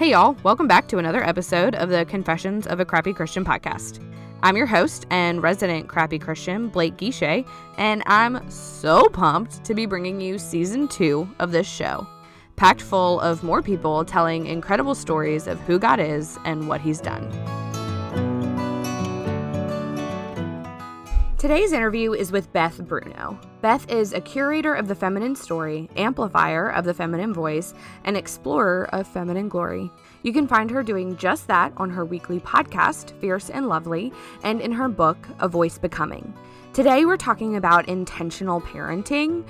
Hey y'all, welcome back to another episode of the Confessions of a Crappy Christian podcast. I'm your host and resident Crappy Christian, Blake Gishay, and I'm so pumped to be bringing you Season 2 of this show, packed full of more people telling incredible stories of who God is and what He's done. Today's interview is with Beth Bruno. Beth is a curator of the feminine story, amplifier of the feminine voice, and explorer of feminine glory. You can find her doing just that on her weekly podcast, Fierce and Lovely, and in her book, A Voice Becoming. Today, we're talking about intentional parenting,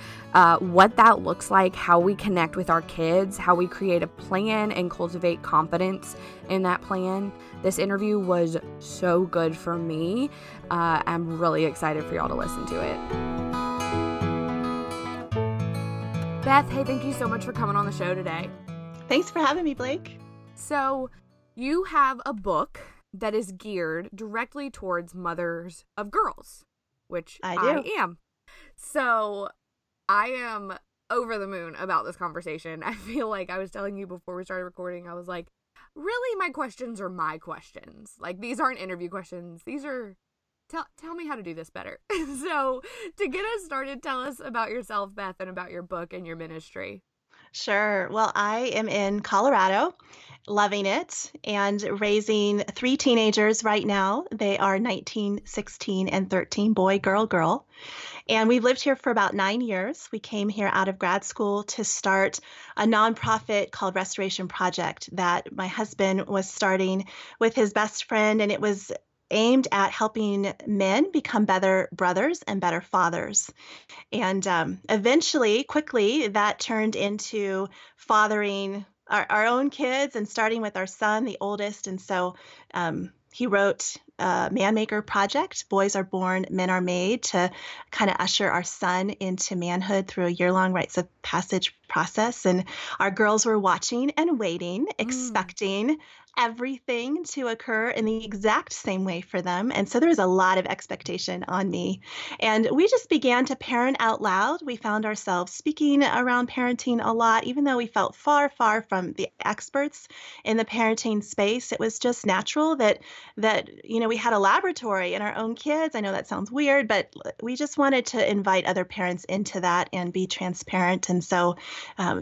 what that looks like, how we connect with our kids, how we create a plan and cultivate confidence in that plan. This interview was so good for me. I'm really excited for y'all to listen to it. Beth, hey, thank you so much for coming on the show today. Thanks for having me, Blake. So you have a book that is geared directly towards mothers of girls. Which I am. So I am over the moon about this conversation. I feel like I was telling you before we started recording, I was like, really, my questions are my questions. Like, these aren't interview questions. These are, tell me how to do this better. So to get us started, tell us about yourself, Beth, and about your book and your ministry. Sure. Well, I am in Colorado, loving it, and raising three teenagers right now. They are 19, 16, and 13, boy, girl, girl. And we've lived here for about 9 years. We came here out of grad school to start a nonprofit called Restoration Project that my husband was starting with his best friend, and it was aimed at helping men become better brothers and better fathers. And quickly, that turned into fathering our own kids and starting with our son, the oldest. And so he wrote Manmaker Project, Boys Are Born, Men Are Made, to kind of usher our son into manhood through a year-long rites of passage process. And our girls were watching and waiting, expecting everything to occur in the exact same way for them. And so there was a lot of expectation on me. And we just began to parent out loud. We found ourselves speaking around parenting a lot, even though we felt far, far from the experts in the parenting space. It was just natural that, you know, we had a laboratory in our own kids. I know that sounds weird, but we just wanted to invite other parents into that and be transparent. And so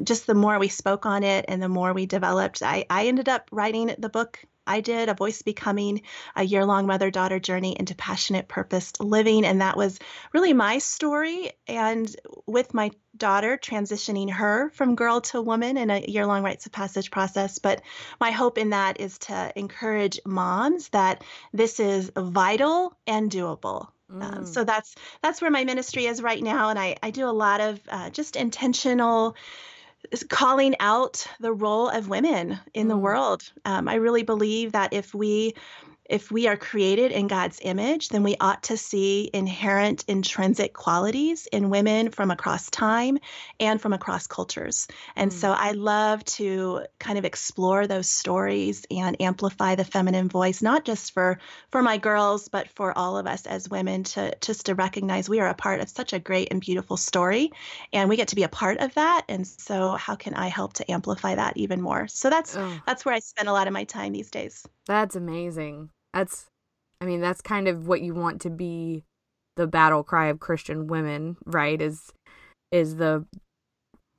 just the more we spoke on it and the more we developed, I ended up writing the book I did, A Voice Becoming, a year-long mother-daughter journey into passionate, purposed living. And that was really my story. And with my daughter, transitioning her from girl to woman in a year-long rites of passage process. But my hope in that is to encourage moms that this is vital and doable. So that's where my ministry is right now. And I do a lot of just intentional is calling out the role of women in the world. I really believe that if we are created in God's image, then we ought to see inherent intrinsic qualities in women from across time and from across cultures. And so I love to kind of explore those stories and amplify the feminine voice, not just for my girls, but for all of us as women to recognize we are a part of such a great and beautiful story, and we get to be a part of that. And so how can I help to amplify that even more? So that's where I spend a lot of my time these days. That's amazing. That's kind of what you want to be the battle cry of Christian women, right? Is the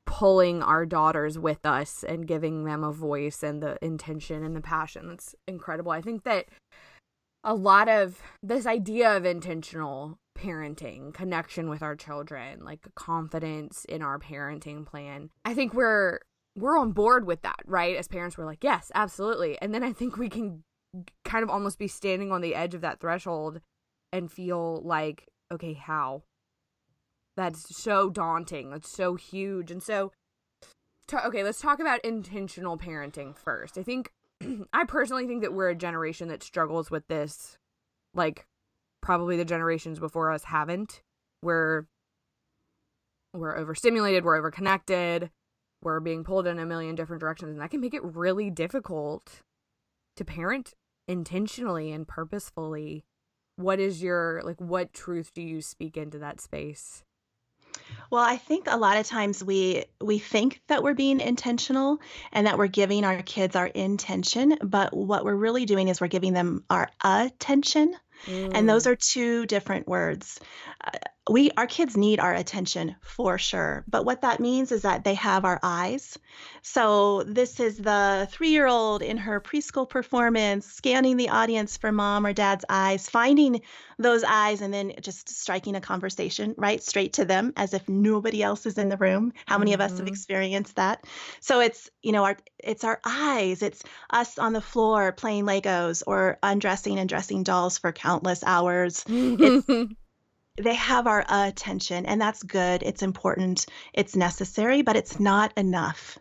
pulling our daughters with us and giving them a voice and the intention and the passion. That's incredible. I think that a lot of this idea of intentional parenting, connection with our children, like confidence in our parenting plan, I think we're on board with that, right? As parents, we're like, yes, absolutely. And then I think we can kind of almost be standing on the edge of that threshold and feel like, okay, how? That's so daunting. That's so huge. And so, okay, let's talk about intentional parenting first. I think, I personally think that we're a generation that struggles with this, like probably the generations before us haven't. We're overstimulated. We're overconnected. We're being pulled in a million different directions, and that can make it really difficult to parent intentionally and purposefully. What truth do you speak into that space? Well, I think a lot of times we think that we're being intentional and that we're giving our kids our intention, but what we're really doing is we're giving them our attention. Mm. And those are two different words. Our kids need our attention for sure. But what that means is that they have our eyes. So this is the 3-year-old in her preschool performance, scanning the audience for mom or dad's eyes, finding those eyes, and then just striking a conversation, right? Straight to them as if nobody else is in the room. How many of us have experienced that? So it's, you know, it's our eyes. It's us on the floor playing Legos or undressing and dressing dolls for countless hours. It's, they have our attention, and that's good. It's important. It's necessary, but it's not enough.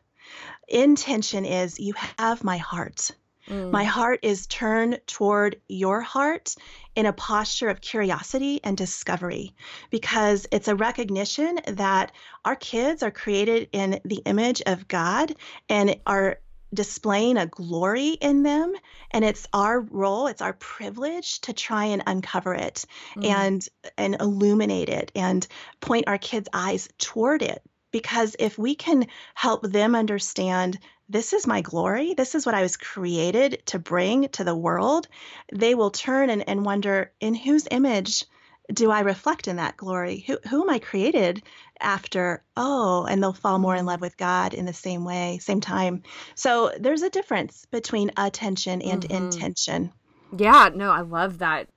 Intention is, you have my heart. Mm. My heart is turned toward your heart in a posture of curiosity and discovery, because it's a recognition that our kids are created in the image of God and are displaying a glory in them. And it's our role, it's our privilege to try and uncover it and illuminate it and point our kids' eyes toward it. Because if we can help them understand, this is my glory, this is what I was created to bring to the world, they will turn and wonder, in whose image do I reflect in that glory? Who am I created after? Oh, and they'll fall more in love with God in the same way, same time. So there's a difference between attention and intention. Yeah, no, I love that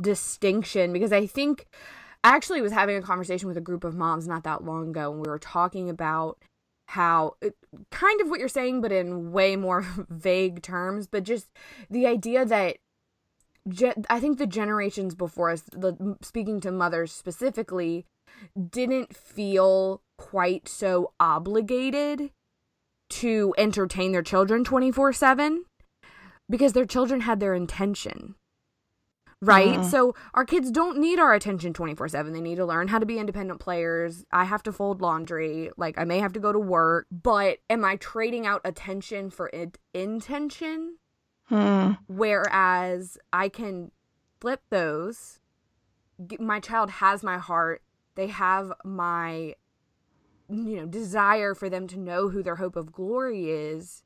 distinction, because I think I actually was having a conversation with a group of moms not that long ago, and we were talking about how kind of what you're saying, but in way more vague terms, but just the idea that I think the generations before us, speaking to mothers specifically, didn't feel quite so obligated to entertain their children 24/7 because their children had their intention, right? Mm. So our kids don't need our attention 24/7. They need to learn how to be independent players. I have to fold laundry. Like, I may have to go to work, but am I trading out attention for intention? Hmm. Whereas I can flip those. My child has my heart. They have my, you know, desire for them to know who their hope of glory is.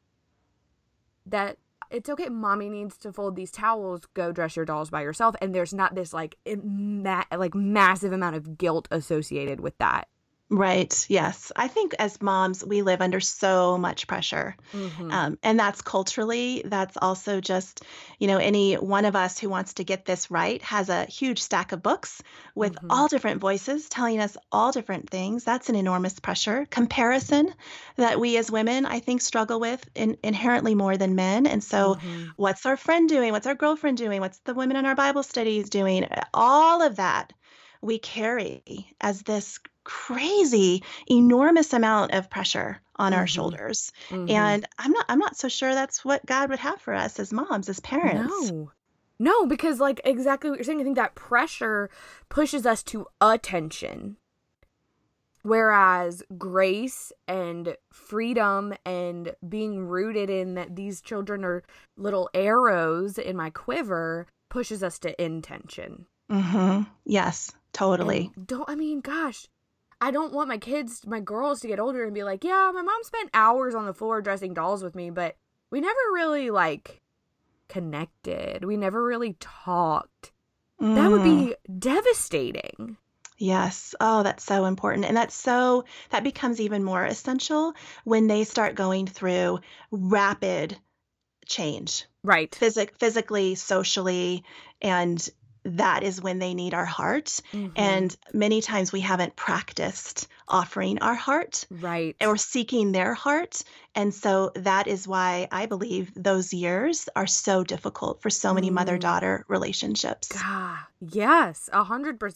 That it's okay. Mommy needs to fold these towels. Go dress your dolls by yourself. And there's not this like massive amount of guilt associated with that. Right. Yes. I think as moms, we live under so much pressure. Mm-hmm. And that's culturally. That's also just, you know, any one of us who wants to get this right has a huge stack of books with all different voices telling us all different things. That's an enormous pressure. Comparison that we as women, I think, struggle with inherently more than men. And so what's our friend doing? What's our girlfriend doing? What's the women in our Bible studies doing? All of that we carry as this crazy, enormous amount of pressure on our shoulders. Mm-hmm. And I'm not so sure that's what God would have for us as moms, as parents. No, because like exactly what you're saying, I think that pressure pushes us to attention. Whereas grace and freedom and being rooted in that these children are little arrows in my quiver pushes us to intention. Mm-hmm. Yes, totally. And I don't want my girls to get older and be like, yeah, my mom spent hours on the floor dressing dolls with me, but we never really like connected. We never really talked. Mm. That would be devastating. Yes. Oh, that's so important. And that becomes even more essential when they start going through rapid change. Right. Physically, socially, and that is when they need our heart. Mm-hmm. And many times we haven't practiced offering our heart, right, or seeking their heart. And so that is why I believe those years are so difficult for so many mother-daughter relationships. God, yes, 100%.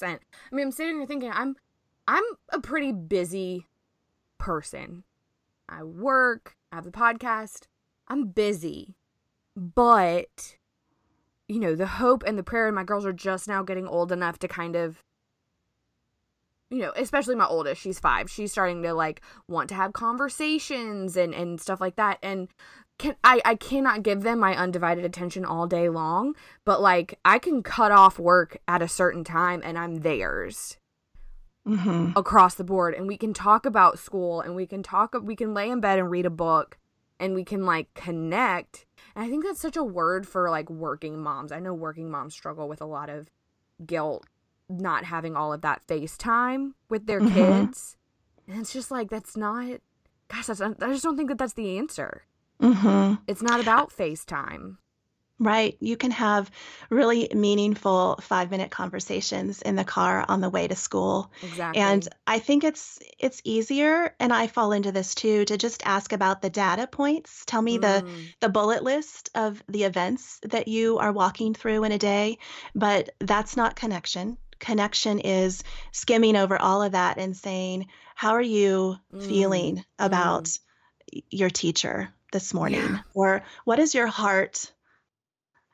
I mean, I'm sitting here thinking, I'm a pretty busy person. I work, I have a podcast, I'm busy, but you know, the hope and the prayer, and my girls are just now getting old enough to kind of, you know, especially my oldest, she's 5. She's starting to like want to have conversations and stuff like that. And I cannot give them my undivided attention all day long, but like I can cut off work at a certain time and I'm theirs. mm-hmm. across the board. And we can talk about school, and we can lay in bed and read a book, and we can like connect. And I think that's such a word for like working moms. I know working moms struggle with a lot of guilt, not having all of that face time with their mm-hmm. kids. And it's just like, that's not, gosh, that's not, I just don't think that that's the answer. Mm-hmm. It's not about FaceTime. Right. You can have really meaningful 5-minute conversations in the car on the way to school. Exactly. And I think it's easier, and I fall into this too, to just ask about the data points. Tell me the bullet list of the events that you are walking through in a day, but that's not connection. Connection is skimming over all of that and saying, how are you feeling about your teacher this morning? Yeah. Or what is your heart?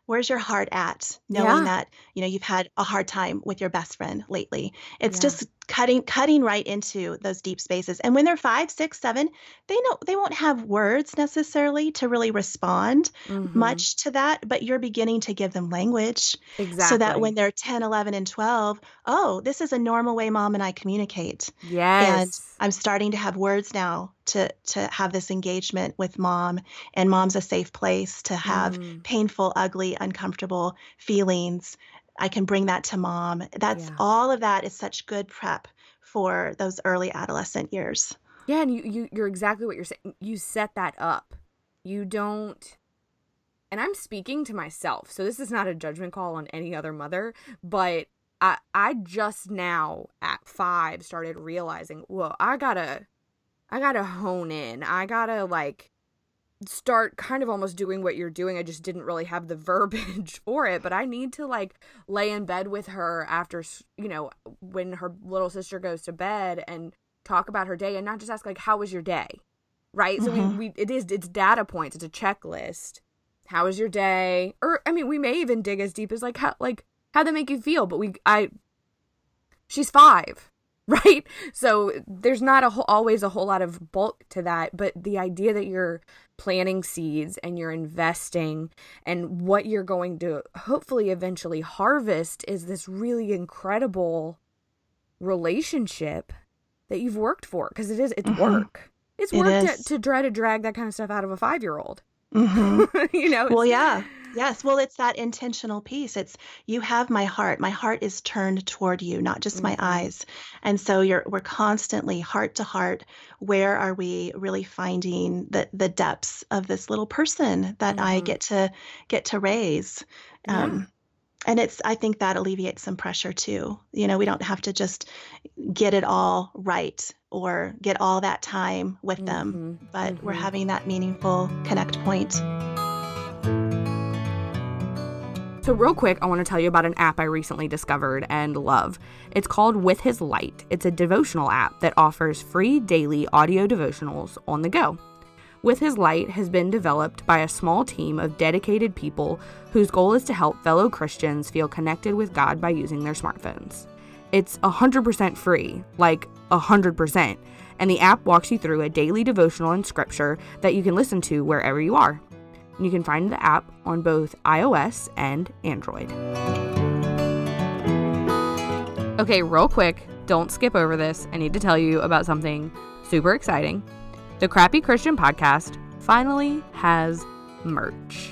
Where's your heart at? Knowing that, you know, you've had a hard time with your best friend lately. It's just cutting right into those deep spaces. And when they're 5, 6, 7, they won't have words necessarily to really respond mm-hmm. much to that, but you're beginning to give them language. Exactly. So that when they're 10, 11, and 12, oh, this is a normal way mom and I communicate. Yes. And I'm starting to have words now to have this engagement with mom, and mom's a safe place to have painful, ugly, uncomfortable feelings. I can bring that to mom. That's all of that is such good prep for those early adolescent years. Yeah. And you're exactly what you're saying. You set that up. You don't, and I'm speaking to myself, so this is not a judgment call on any other mother, but I just now at 5 started realizing, whoa, I gotta hone in. I gotta like start kind of almost doing what you're doing. I just didn't really have the verbiage for it, but I need to like lay in bed with her after, you know, when her little sister goes to bed, and talk about her day, and not just ask like, how was your day? Right. Mm-hmm. So it's data points. It's a checklist. How was your day? Or, I mean, we may even dig as deep as like, how'd that make you feel? But she's 5. Right? So there's not always a whole lot of bulk to that, but the idea that you're planting seeds and you're investing, and what you're going to hopefully eventually harvest is this really incredible relationship that you've worked for. Because it's mm-hmm. work. It's work to try to drag that kind of stuff out of a 5-year-old. Mm-hmm. You know? Well, yeah. Yes. Well, it's that intentional piece. It's, you have my heart. My heart is turned toward you, not just my eyes. And so we're constantly heart to heart. Where are we really finding the depths of this little person that I get to raise? And I think that alleviates some pressure too. You know, we don't have to just get it all right or get all that time with them, but we're having that meaningful connect point. So real quick, I want to tell you about an app I recently discovered and love. It's called With His Light. It's a devotional app that offers free daily audio devotionals on the go. With His Light has been developed by a small team of dedicated people whose goal is to help fellow Christians feel connected with God by using their smartphones. It's 100% free, like 100%, and the app walks you through a daily devotional and scripture that you can listen to wherever you are. You can find the app on both iOS and Android. Okay, real quick, don't skip over this. I need to tell you about something super exciting. The Crappy Christian Podcast finally has merch.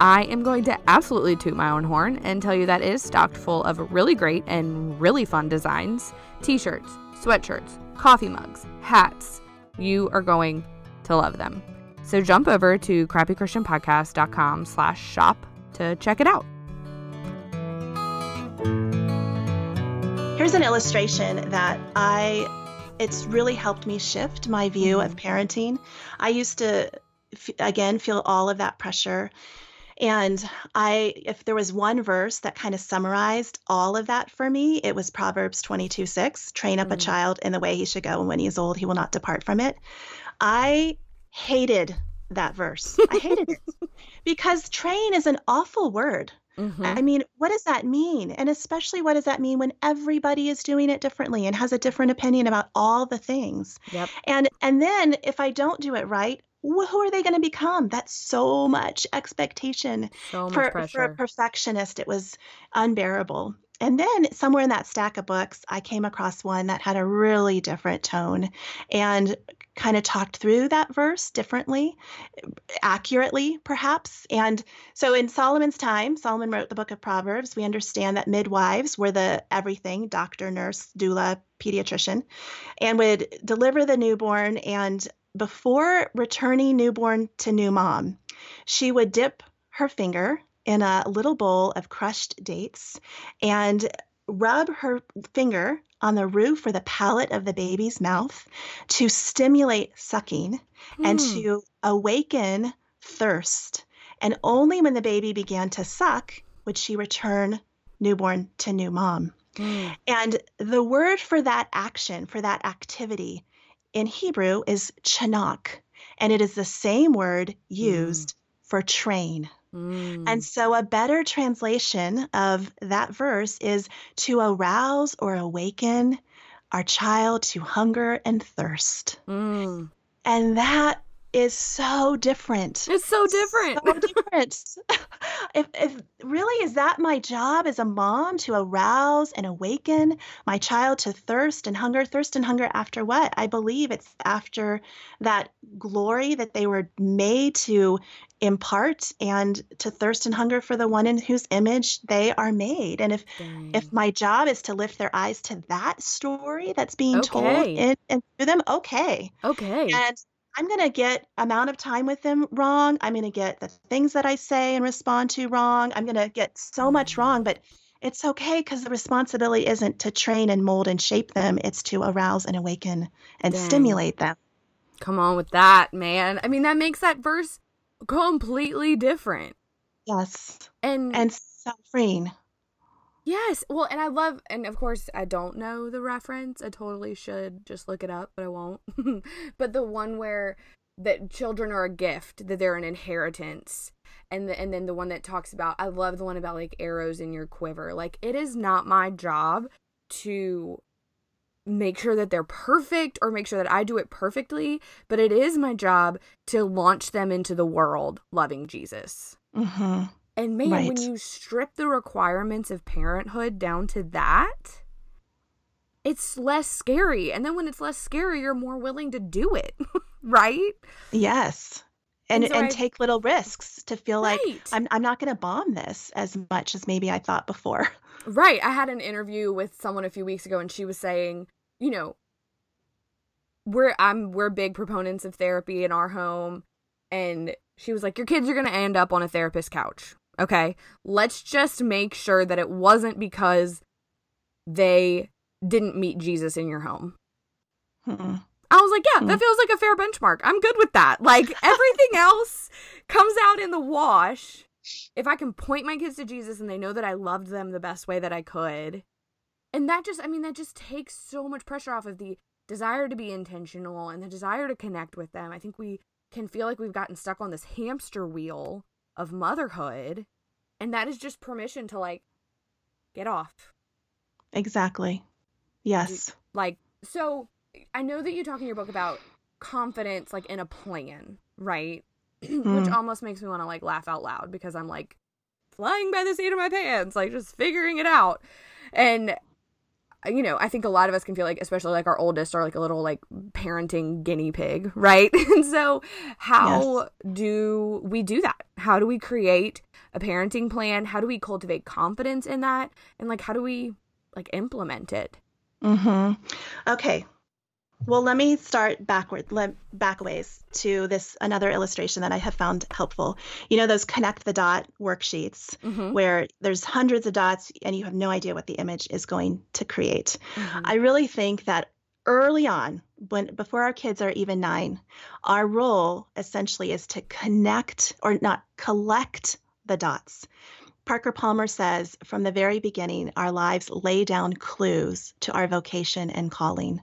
I am going to absolutely toot my own horn and tell you that it is stocked full of really great and really fun designs. T-shirts, sweatshirts, coffee mugs, hats. You are going to love them. So jump over to crappychristianpodcast.com/shop to check it out. Here's an illustration that it's really helped me shift my view of parenting. I used to, again, feel all of that pressure. And if there was one verse that kind of summarized all of that for me, it was Proverbs 22:6, train up a child in the way he should go, and when he is old, he will not depart from it. I hated that verse. I hated it because train is an awful word. Mm-hmm. I mean, what does that mean? And especially what does that mean when everybody is doing it differently and has a different opinion about all the things? Yep. And then if I don't do it right, who are they going to become? That's so much expectation. So much pressure. For a perfectionist, it was unbearable. And then somewhere in that stack of books, I came across one that had a really different tone and kind of talked through that verse differently, accurately, perhaps. And so in Solomon's time, Solomon wrote the book of Proverbs. We understand that midwives were the everything, doctor, nurse, doula, pediatrician, and would deliver the newborn. And before returning newborn to new mom, she would dip her finger in a little bowl of crushed dates and rub her finger on the roof or the palate of the baby's mouth to stimulate sucking and to awaken thirst. And only when the baby began to suck would she return newborn to new mom. And the word for that action, for that activity in Hebrew is chanak, and it is the same word used for train. And so a better translation of that verse is to arouse or awaken our child to hunger and thirst. And that is so different. It's so different. So different. If really, is that my job as a mom, to arouse and awaken my child to thirst and hunger after what? I believe it's after that glory that they were made to impart, and to thirst and hunger for the one in whose image they are made. And if my job is to lift their eyes to that story that's being told and through them, and I'm going to get amount of time with them wrong. I'm going to get the things that I say and respond to wrong. I'm going to get so much wrong, but it's okay, because the responsibility isn't to train and mold and shape them. It's to arouse and awaken and stimulate them. Come on with that, man. I mean, that makes that verse completely different. Yes. And so freeing. Yes. Well, and I love, and of course, I don't know the reference. I totally should just look it up, but I won't. But the one where that children are a gift, that they're an inheritance. And then the one that talks about, I love the one about like arrows in your quiver. Like, it is not my job to make sure that they're perfect or make sure that I do it perfectly, but it is my job to launch them into the world loving Jesus. Mm-hmm. And man, when you strip the requirements of parenthood down to that, it's less scary. And then when it's less scary, you're more willing to do it, right? Yes. And take little risks to feel like I'm not going to bomb this as much as maybe I thought before. Right. I had an interview with someone a few weeks ago, and she was saying, you know, we're big proponents of therapy in our home, and she was like, your kids are going to end up on a therapist couch. Okay, let's just make sure that it wasn't because they didn't meet Jesus in your home. Mm-mm. I was like, yeah, that feels like a fair benchmark. I'm good with that. Like, everything else comes out in the wash. If I can point my kids to Jesus and they know that I loved them the best way that I could. And that just, I mean, that just takes so much pressure off of the desire to be intentional and the desire to connect with them. I think we can feel like we've gotten stuck on this hamster wheel of motherhood. And that is just permission to, like, get off. Exactly. Yes. Like, so I know that you talk in your book about confidence, like, in a plan, right? Which almost makes me want to, like, laugh out loud, because I'm, like, flying by the seat of my pants, like, just figuring it out. And, you know, I think a lot of us can feel like, especially, like, our oldest are, like, a little, like, parenting guinea pig, right? And so how do we do that? How do we create a parenting plan? How do we cultivate confidence in that? And, like, how do we, like, implement it? Okay. Well, let me start back ways to this another illustration that I have found helpful. You know, those connect the dot worksheets where there's hundreds of dots and you have no idea what the image is going to create. I really think that early on, before our kids are even 9, our role essentially is to connect, or not collect, the dots. Parker Palmer says, from the very beginning, our lives lay down clues to our vocation and calling.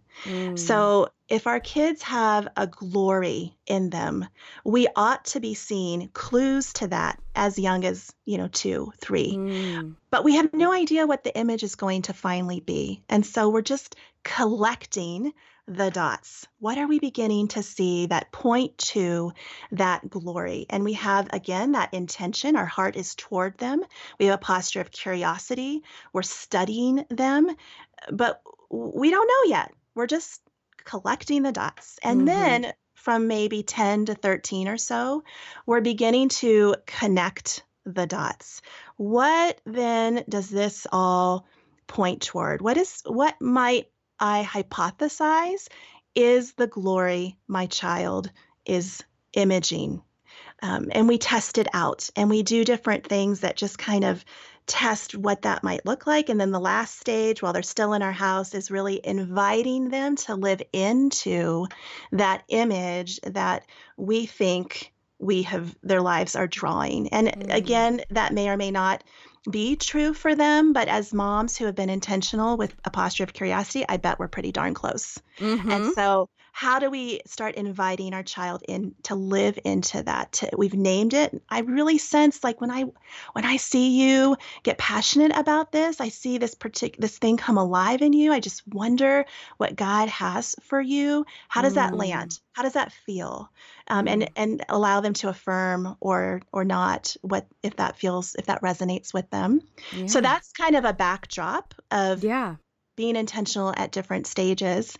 So if our kids have a glory in them, we ought to be seeing clues to that as young as, you know, 2, 3. But we have no idea what the image is going to finally be. And so we're just collecting the dots? What are we beginning to see that point to that glory? And we have, again, that intention. Our heart is toward them. We have a posture of curiosity. We're studying them, but we don't know yet. We're just collecting the dots. And then from maybe 10 to 13 or so, we're beginning to connect the dots. What then does this all point toward? What might I hypothesize is the glory my child is imaging? And we test it out, and we do different things that just kind of test what that might look like. And then the last stage, while they're still in our house, is really inviting them to live into that image that we think we have, their lives are drawing. And again, that may or may not be true for them, but as moms who have been intentional with a posture of curiosity, I bet we're pretty darn close. And so how do we start inviting our child in to live into that? We've named it. I really sense, like, when I see you get passionate about this, I see this thing come alive in you. I just wonder what God has for you. How does that land? How does that feel? And allow them to affirm or not what, if that resonates with them. Yeah. So that's kind of a backdrop of being intentional at different stages.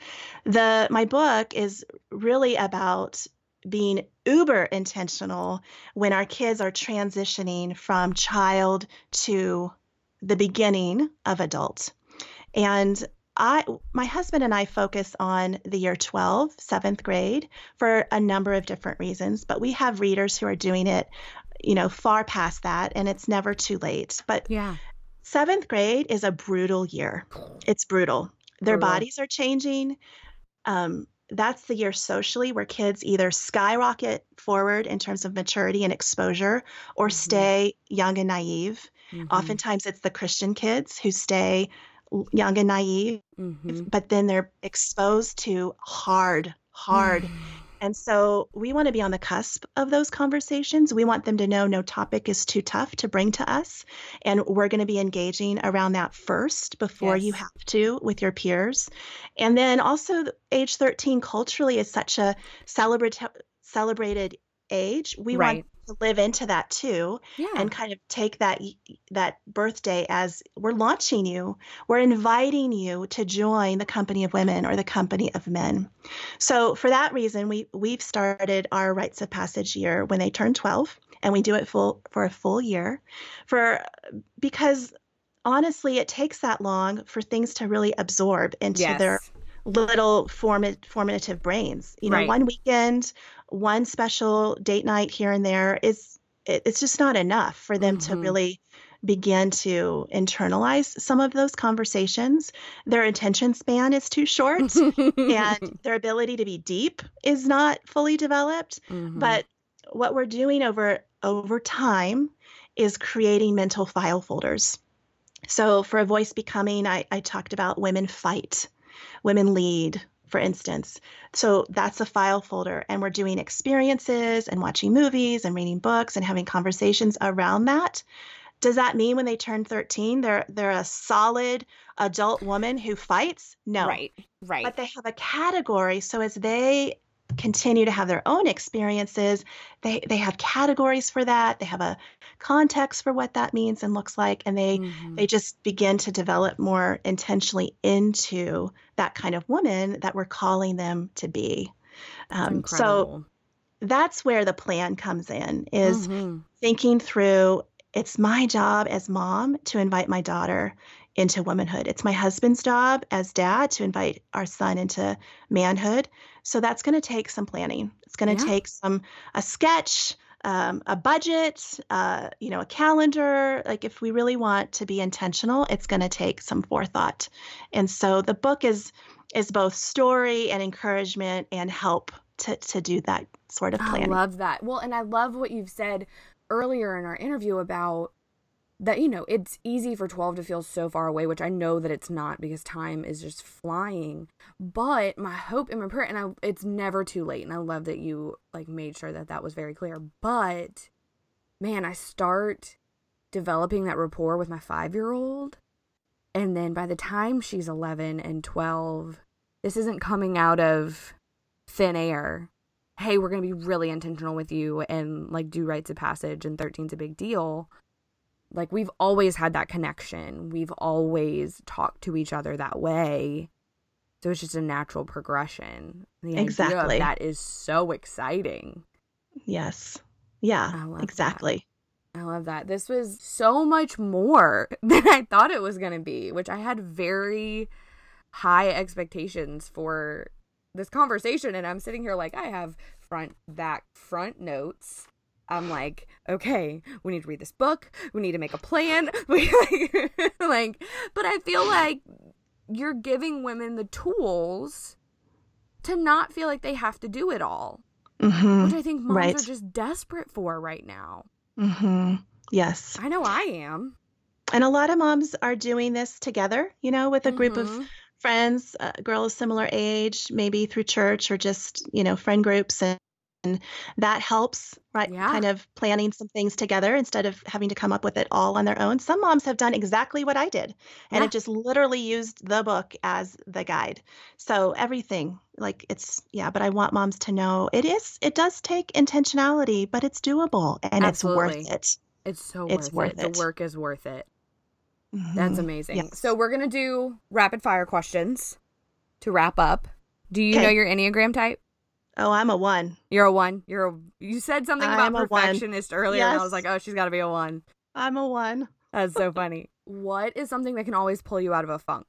My book is really about being uber intentional when our kids are transitioning from child to the beginning of adult. And my husband and I focus on the year 12, seventh grade, for a number of different reasons, but we have readers who are doing it, far past that, and it's never too late. But seventh grade is a brutal year. It's brutal. Their bodies are changing. That's the year socially where kids either skyrocket forward in terms of maturity and exposure or stay young and naive. Oftentimes it's the Christian kids who stay young and naive, but then they're exposed to hard. And so we want to be on the cusp of those conversations. We want them to know no topic is too tough to bring to us. And we're going to be engaging around that first before you have to with your peers. And then also age 13 culturally is such a celebrated age. We want to live into that too and kind of take that birthday as we're launching you. We're inviting you to join the company of women or the company of men. So for that reason, we've started our rites of passage year when they turn 12, and we do it for a full year because honestly, it takes that long for things to really absorb into their little formative brains. One weekend, one special date night here and there it's just not enough for them to really begin to internalize some of those conversations. Their attention span is too short and their ability to be deep is not fully developed. But what we're doing over time is creating mental file folders. So for A Voice Becoming, I talked about women fight, women lead, for instance. So that's a file folder, and we're doing experiences and watching movies and reading books and having conversations around that. Does that mean when they turn 13, they're a solid adult woman who fights? No. Right. But they have a category. So as they continue to have their own experiences, they have categories for that. They have a context for what that means and looks like. And they just begin to develop more intentionally into that kind of woman that we're calling them to be. So that's where the plan comes in, is thinking through, it's my job as mom to invite my daughter into womanhood. It's my husband's job as dad to invite our son into manhood. So that's going to take some planning. It's going to take a sketch, a budget, a calendar. Like if we really want to be intentional, it's going to take some forethought. And so the book is both story and encouragement and help to do that sort of planning. I love that. Well, and I love what you've said earlier in our interview about that, it's easy for 12 to feel so far away, which I know that it's not, because time is just flying. But my hope and my prayer, and it's never too late. And I love that you made sure that that was very clear. But man, I start developing that rapport with my 5-year-old. And then by the time she's 11 and 12, This isn't coming out of thin air. Hey, we're going to be really intentional with you and like do rites of passage and 13's a big deal. Like, we've always had that connection. We've always talked to each other that way. So it's just a natural progression. The exactly. Idea of that is so exciting. Yes. Yeah, I love exactly. That. I love that. This was so much more than I thought it was going to be, which I had very high expectations for this conversation. And I'm sitting here like, I have front notes. I'm like, okay, we need to read this book. We need to make a plan. But I feel like you're giving women the tools to not feel like they have to do it all, mm-hmm. which I think moms right. are just desperate for right now. Mm-hmm. Yes. I know I am. And a lot of moms are doing this together, you know, with a group mm-hmm. of friends, girls similar age, maybe through church or just, you know, friend groups. And that helps, right? Yeah. Kind of planning some things together instead of having to come up with it all on their own. Some moms have done exactly what I did, and it just literally used the book as the guide. So everything, like it's, yeah, but I want moms to know it does take intentionality, but it's doable and Absolutely. It's worth it. It's worth it. The work is worth it. Mm-hmm. That's amazing. Yes. So we're going to do rapid fire questions to wrap up. Do you know your Enneagram type? Oh, I'm a 1. You're a 1. You said something about perfectionist earlier, yes. and I was like, oh, she's got to be a 1. I'm a 1. That's so funny. What is something that can always pull you out of a funk?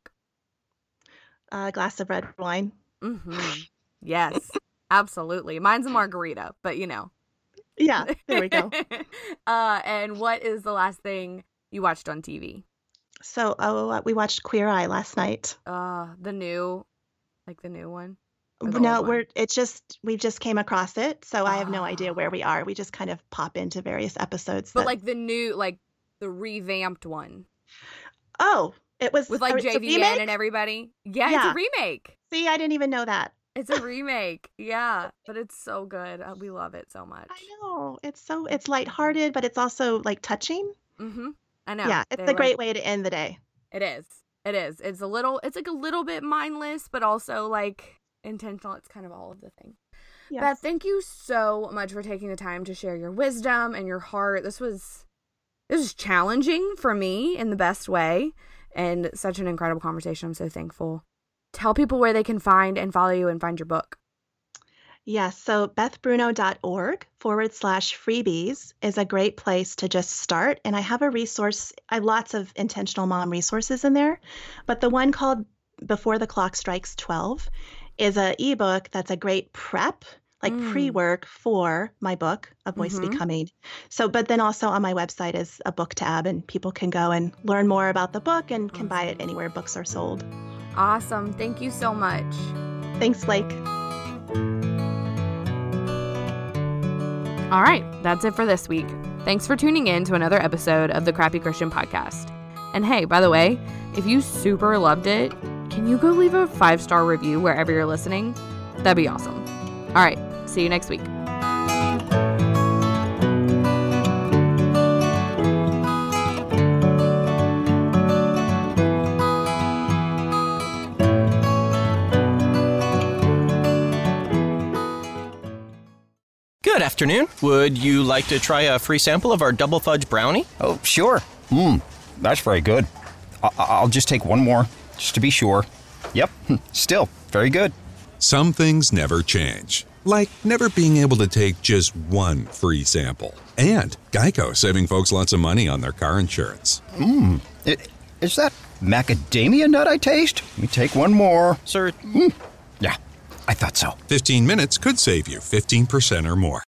A glass of red wine. Mm-hmm. Yes, absolutely. Mine's a margarita, but you know. Yeah, there we go. And what is the last thing you watched on TV? So, we watched Queer Eye last night. The new one. No, we just came across it, so I have no idea where we are. We just kind of pop into various episodes. But like the new, like the revamped one. Oh, it was with like JVN and everybody. Yeah, it's a remake. See, I didn't even know that. It's a remake. Yeah, but it's so good. We love it so much. I know. It's lighthearted, but it's also like touching. Mm-hmm. I know. Yeah, it's a great way to end the day. It is. It's like a little bit mindless, but also like intentional. It's kind of all of the thing. Yes. Beth, thank you so much for taking the time to share your wisdom and your heart. This was challenging for me in the best way and such an incredible conversation. I'm so thankful. Tell people where they can find and follow you and find your book. Yes. So bethbruno.org/freebies is a great place to just start. And I have a resource. I have lots of intentional mom resources in there, but the one called Before the Clock Strikes 12 is an ebook that's a great prep, like pre-work for my book, A Voice Becoming. So, but then also on my website is a book tab and people can go and learn more about the book and can buy it anywhere books are sold. Awesome. Thank you so much. Thanks, Blake. All right, that's it for this week. Thanks for tuning in to another episode of the Crappy Christian Podcast. And hey, by the way, if you super loved it, can you go leave a 5-star review wherever you're listening? That'd be awesome. All right, see you next week. Good afternoon. Would you like to try a free sample of our double fudge brownie? Oh, sure. That's very good. I'll just take one more, just to be sure. Yep, still very good. Some things never change, like never being able to take just one free sample. And Geico saving folks lots of money on their car insurance. Is that macadamia nut I taste? Let me take one more. Sir. Yeah. I thought so. 15 minutes could save you 15% or more.